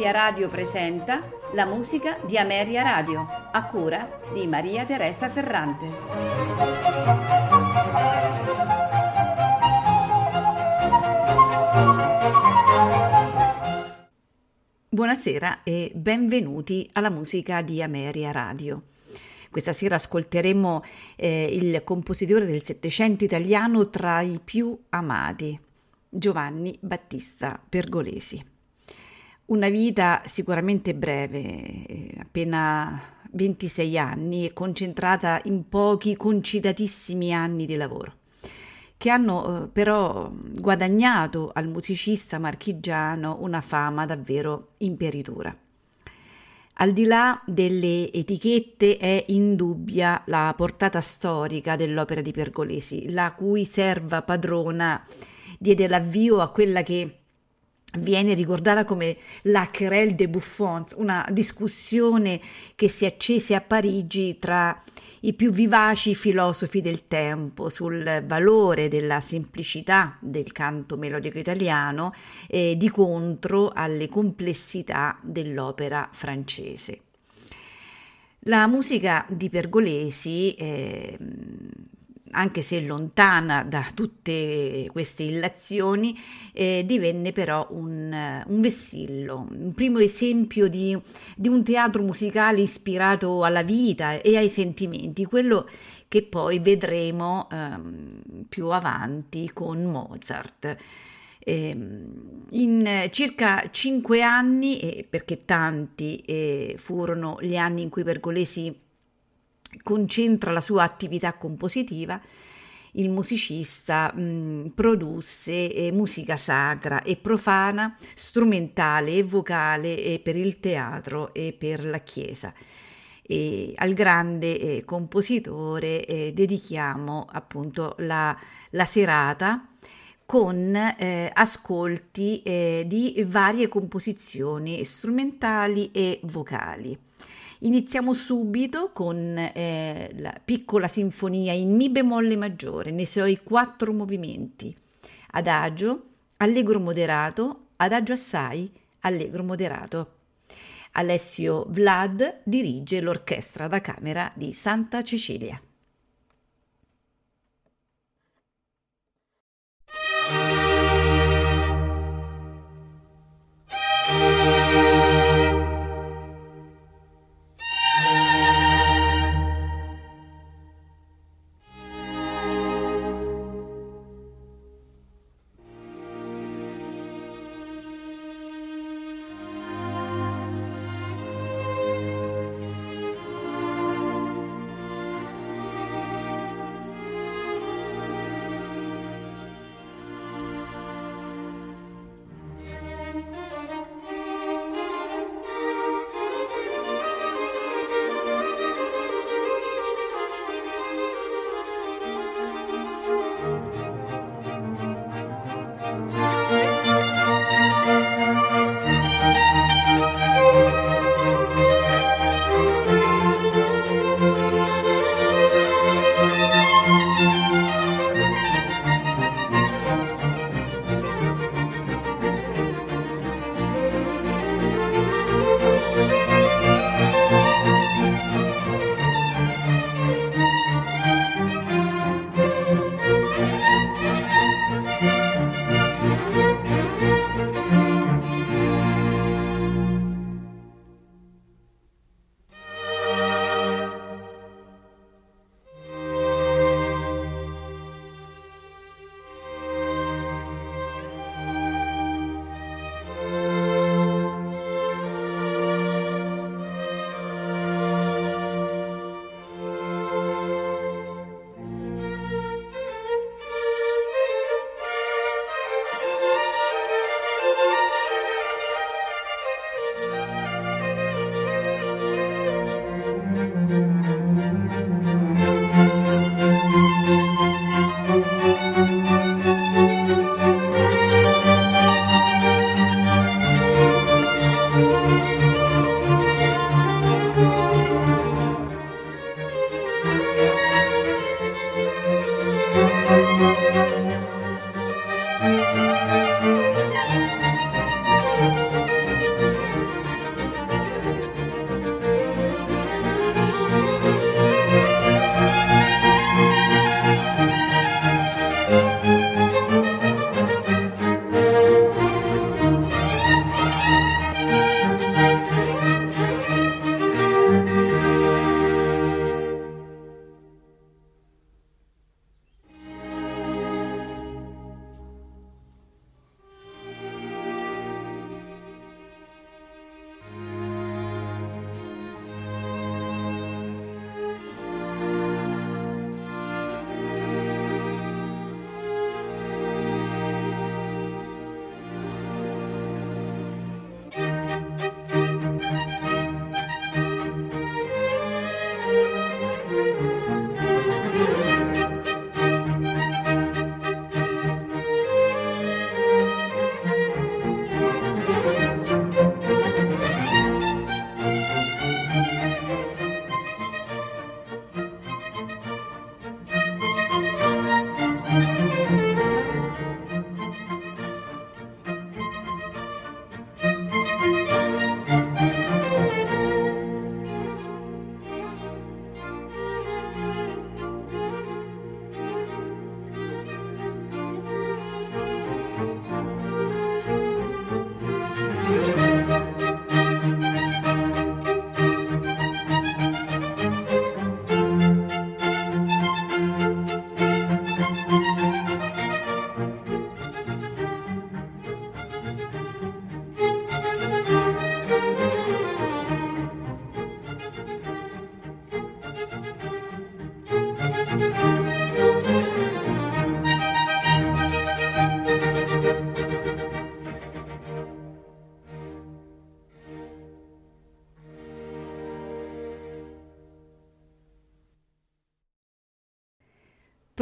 Ameria Radio presenta la musica di Ameria Radio, a cura di Maria Teresa Ferrante. Buonasera e benvenuti alla musica di Ameria Radio. Questa sera ascolteremo il compositore del Settecento italiano tra i più amati, Giovanni Battista Pergolesi. Una vita sicuramente breve, appena 26 anni, e concentrata in pochi concitatissimi anni di lavoro, che hanno però guadagnato al musicista marchigiano una fama davvero imperitura. Al di là delle etichette è indubbia la portata storica dell'opera di Pergolesi, la cui serva padrona diede l'avvio a quella che viene ricordata come La Querelle de Buffons, una discussione che si accese a Parigi tra i più vivaci filosofi del tempo sul valore della semplicità del canto melodico italiano e di contro alle complessità dell'opera francese. La musica di Pergolesi anche se lontana da tutte queste illazioni, divenne però un vessillo, un primo esempio di un teatro musicale ispirato alla vita e ai sentimenti, quello che poi vedremo più avanti con Mozart. In circa 5 anni, perché tanti furono gli anni in cui Pergolesi concentra la sua attività compositiva, il musicista produsse musica sacra e profana, strumentale e vocale per il teatro e per la chiesa. E al grande compositore dedichiamo appunto la serata con ascolti di varie composizioni strumentali e vocali. Iniziamo subito con la Piccola Sinfonia in Mi bemolle maggiore, nei suoi 4 movimenti: adagio, allegro moderato, adagio assai, allegro moderato. Alessio Vlad dirige l'orchestra da camera di Santa Cecilia.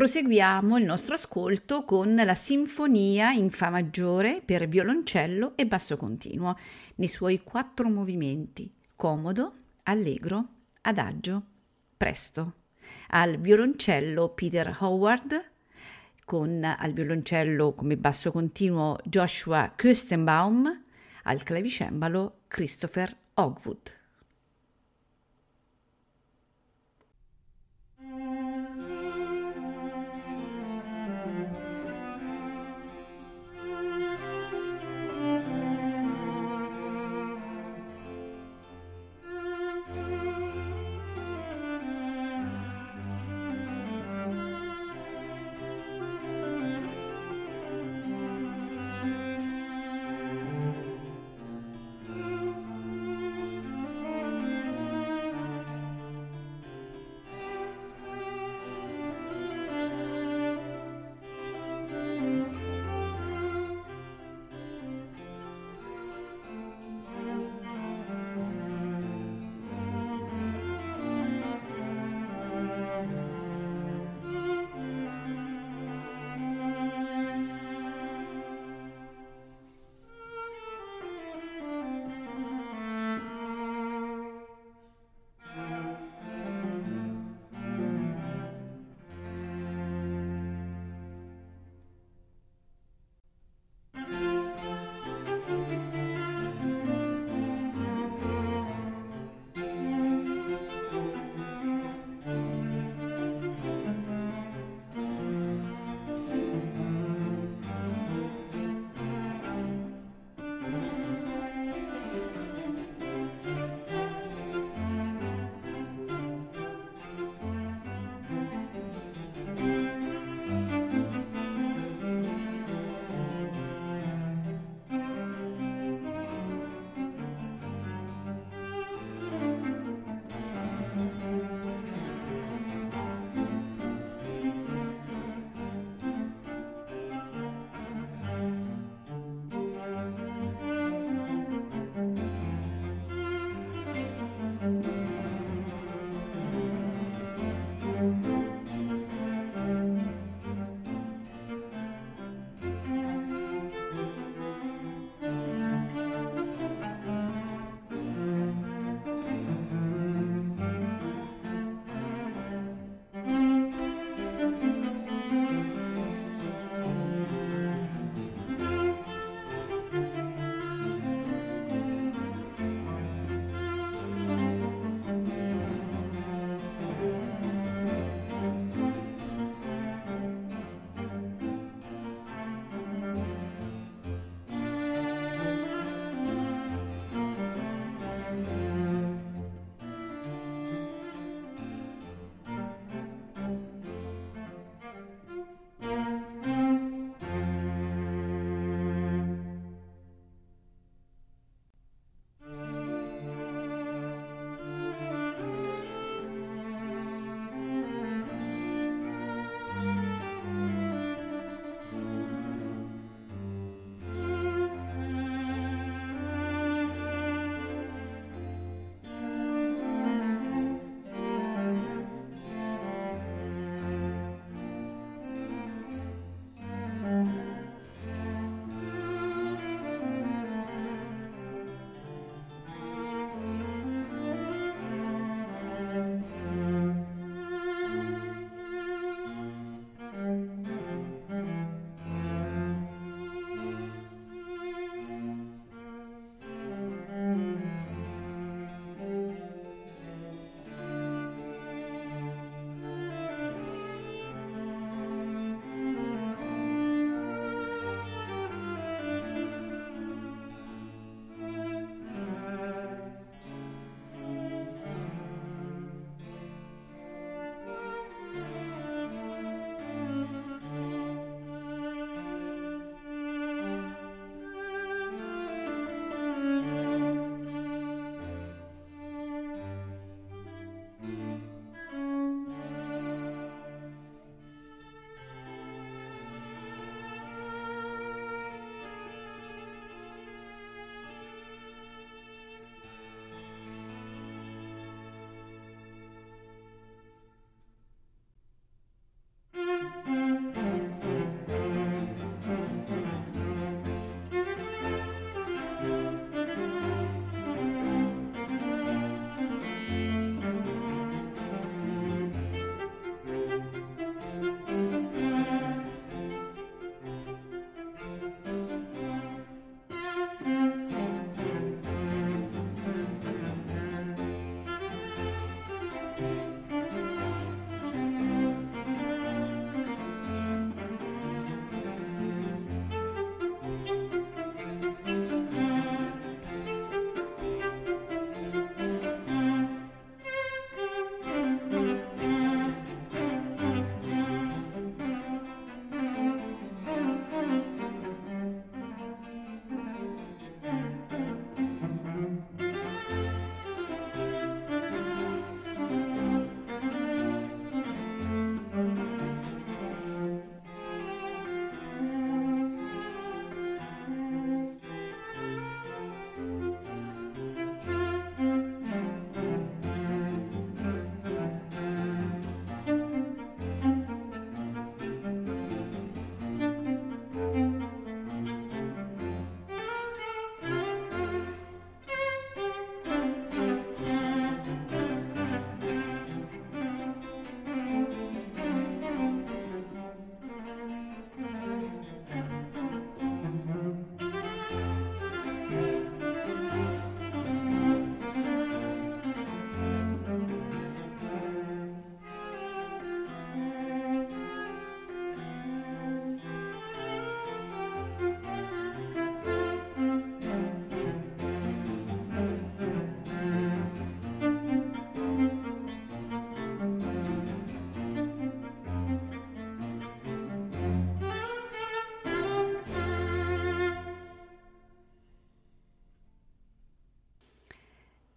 Proseguiamo il nostro ascolto con la Sinfonia in fa maggiore per violoncello e basso continuo, nei suoi 4 movimenti, comodo, allegro, adagio, presto. Al violoncello Peter Howard, con al violoncello come basso continuo Joshua Koestenbaum, al clavicembalo Christopher Hogwood.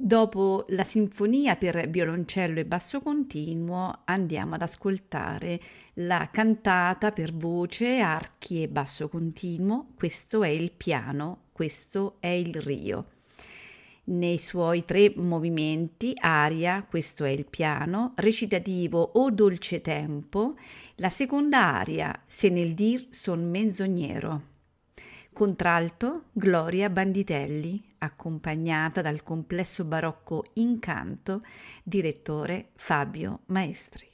Dopo la sinfonia per violoncello e basso continuo andiamo ad ascoltare la cantata per voce, archi e basso continuo, questo è il piano, questo è il rio. Nei suoi tre movimenti, aria, questo è il piano, recitativo o dolce tempo, la seconda aria, se nel dir son menzognero. Contralto, Gloria Banditelli, accompagnata dal Complesso Barocco InCanto, direttore Fabio Maestri.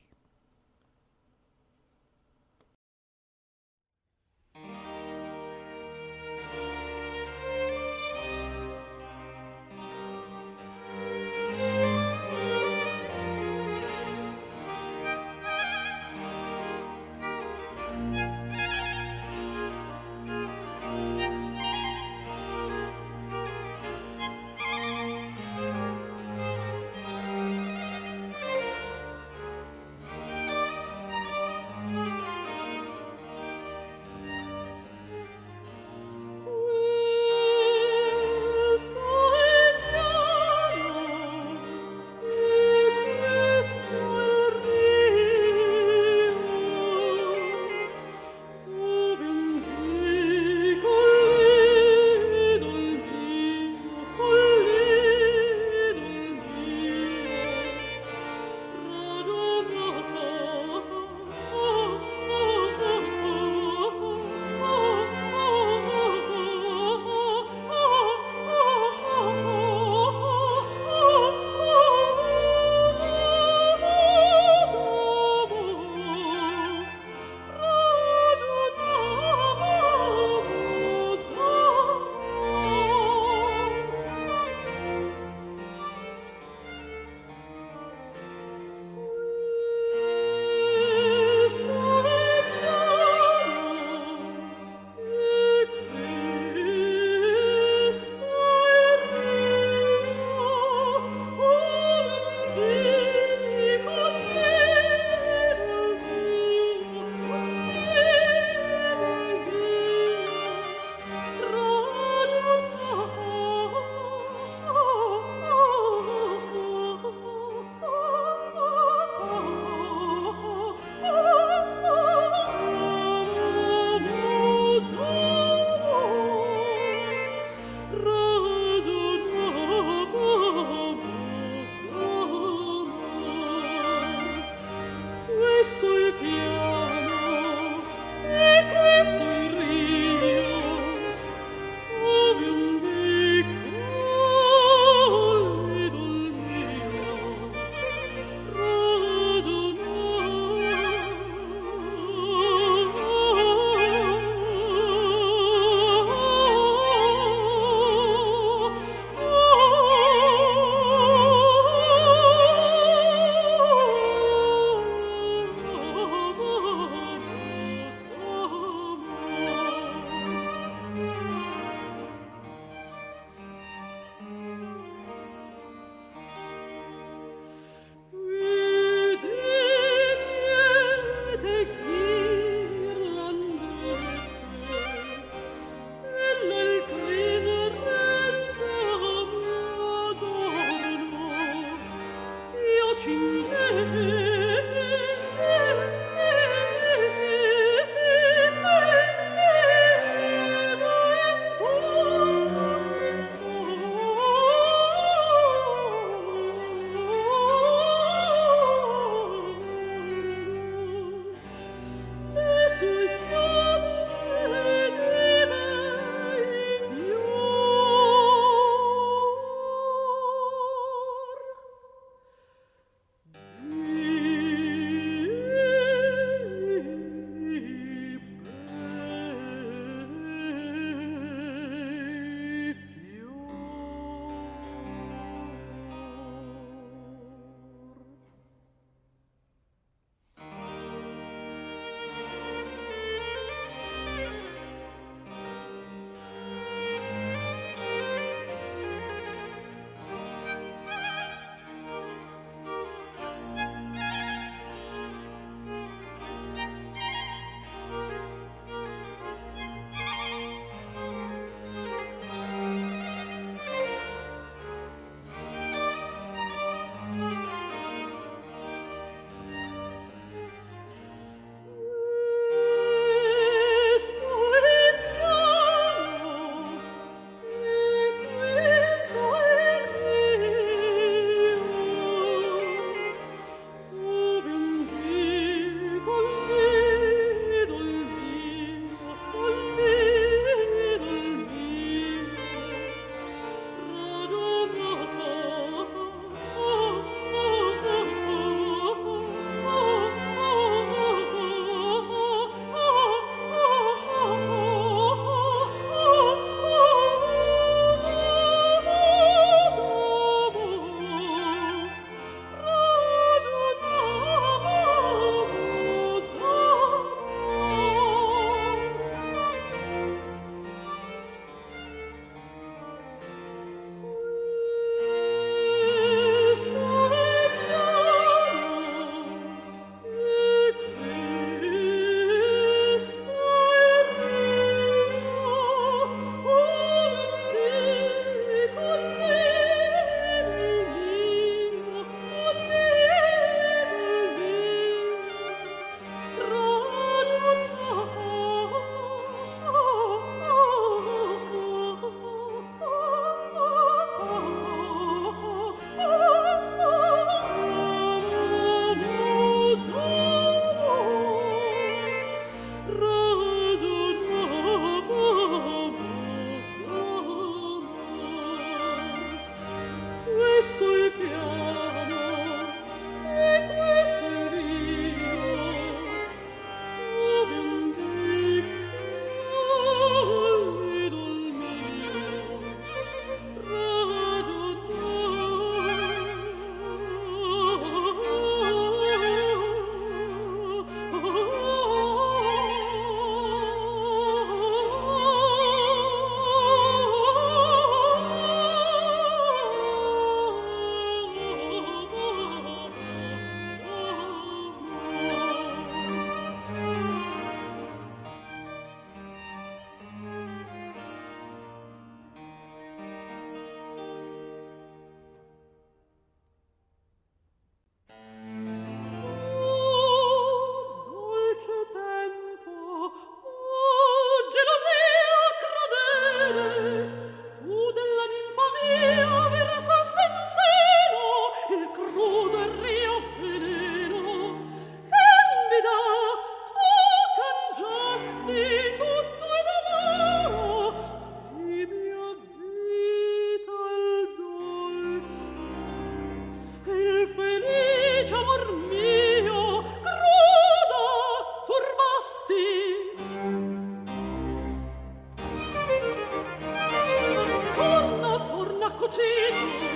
Coccini,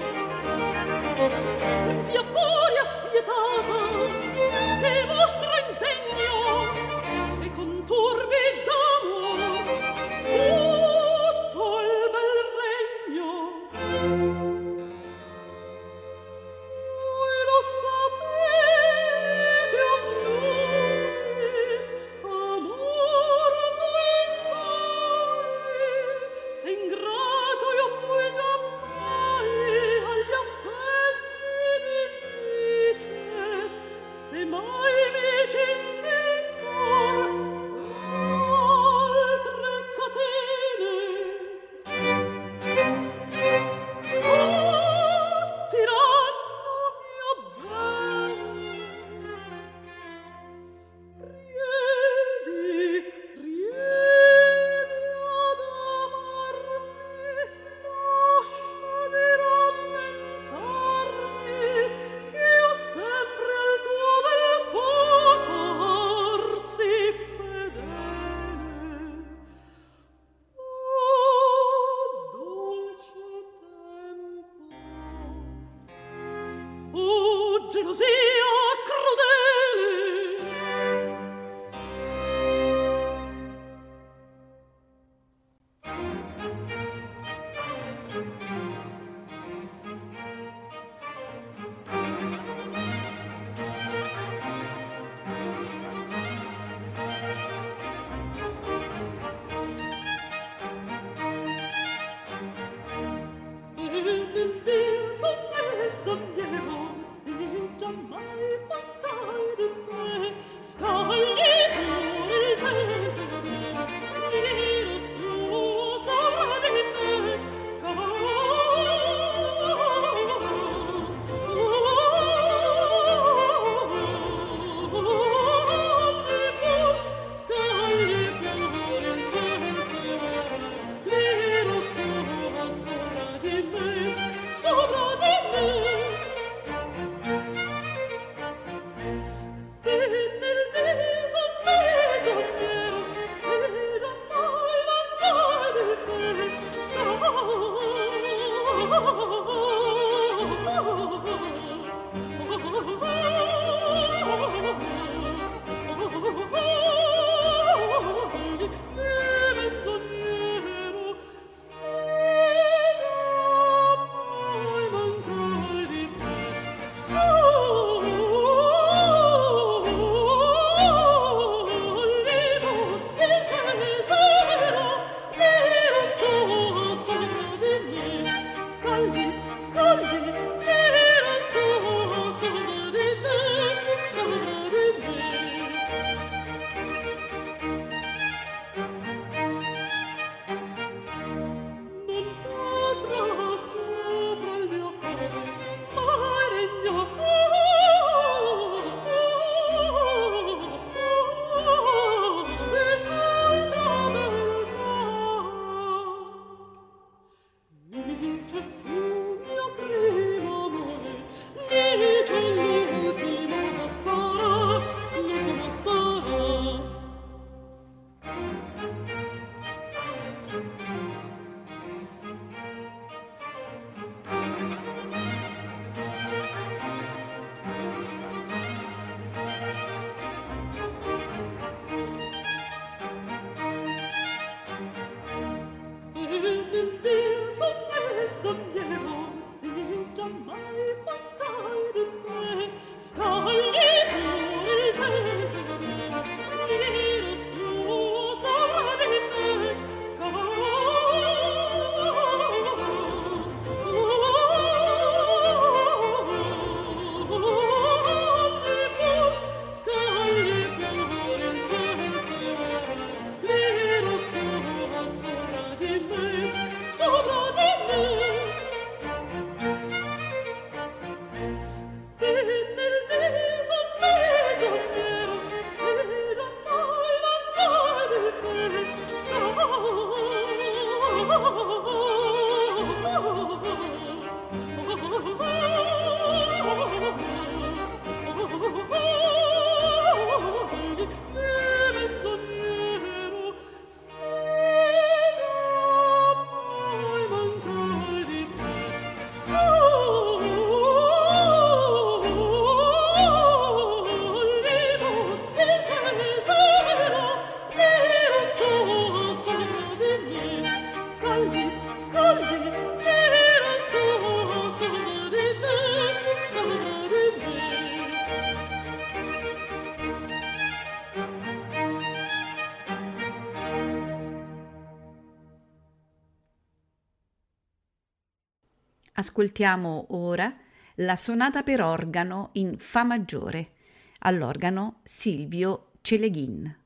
via furia spietata, che vostro impegno e con turbi d'amor tutto il bel regno. Voi lo sapete a me, amor del sole, se ingrato io fui già Ascoltiamo ora la sonata per organo in Fa maggiore, all'organo Silvio Celeghin.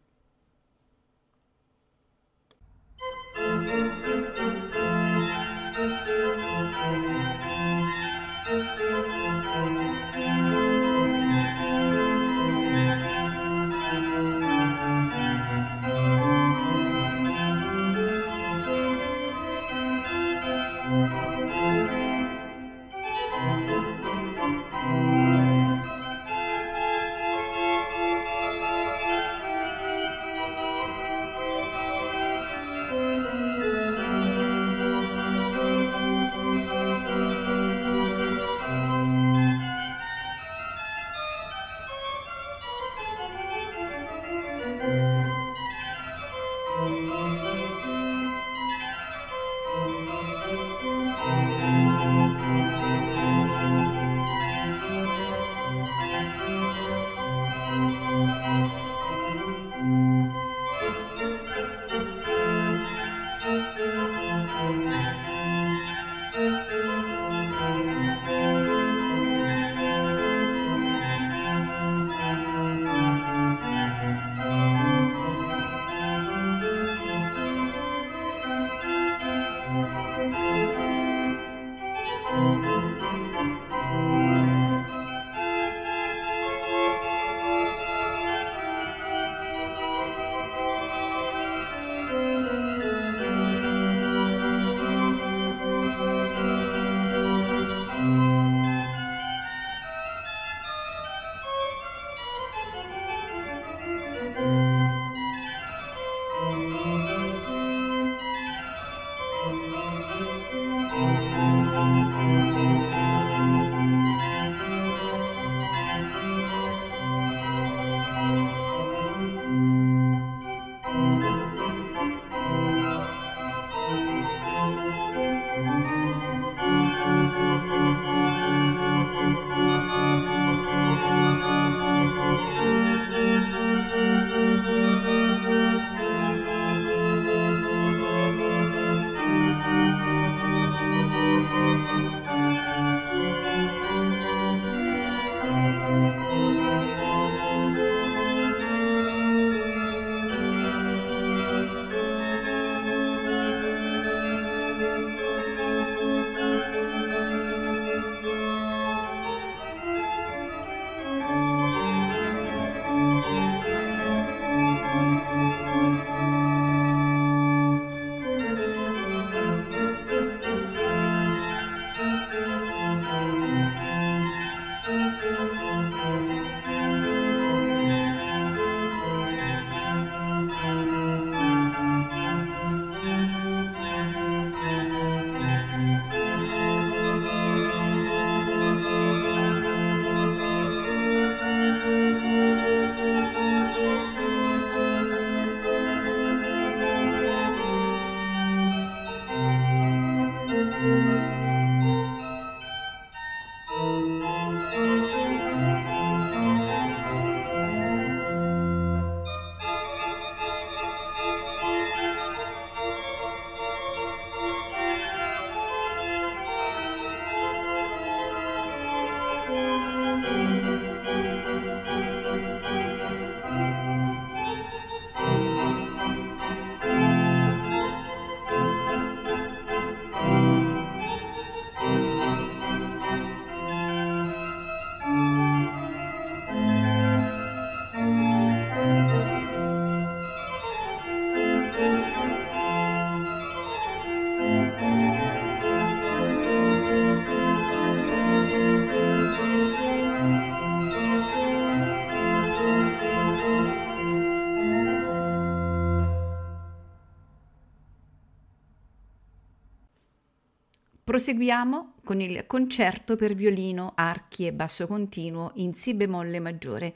Proseguiamo con il concerto per violino, archi e basso continuo in si bemolle maggiore,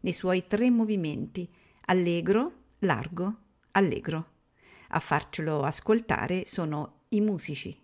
nei suoi 3 movimenti, allegro, largo, allegro. A farcelo ascoltare sono i musici.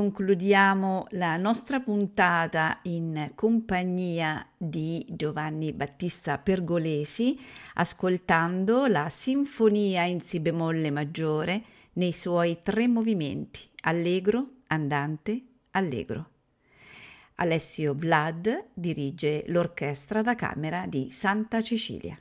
concludiamo la nostra puntata in compagnia di Giovanni Battista Pergolesi, ascoltando la Sinfonia in si bemolle maggiore nei suoi 3 movimenti, allegro, andante, allegro. Alessio Vlad dirige l'orchestra da camera di Santa Cecilia.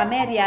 Ameria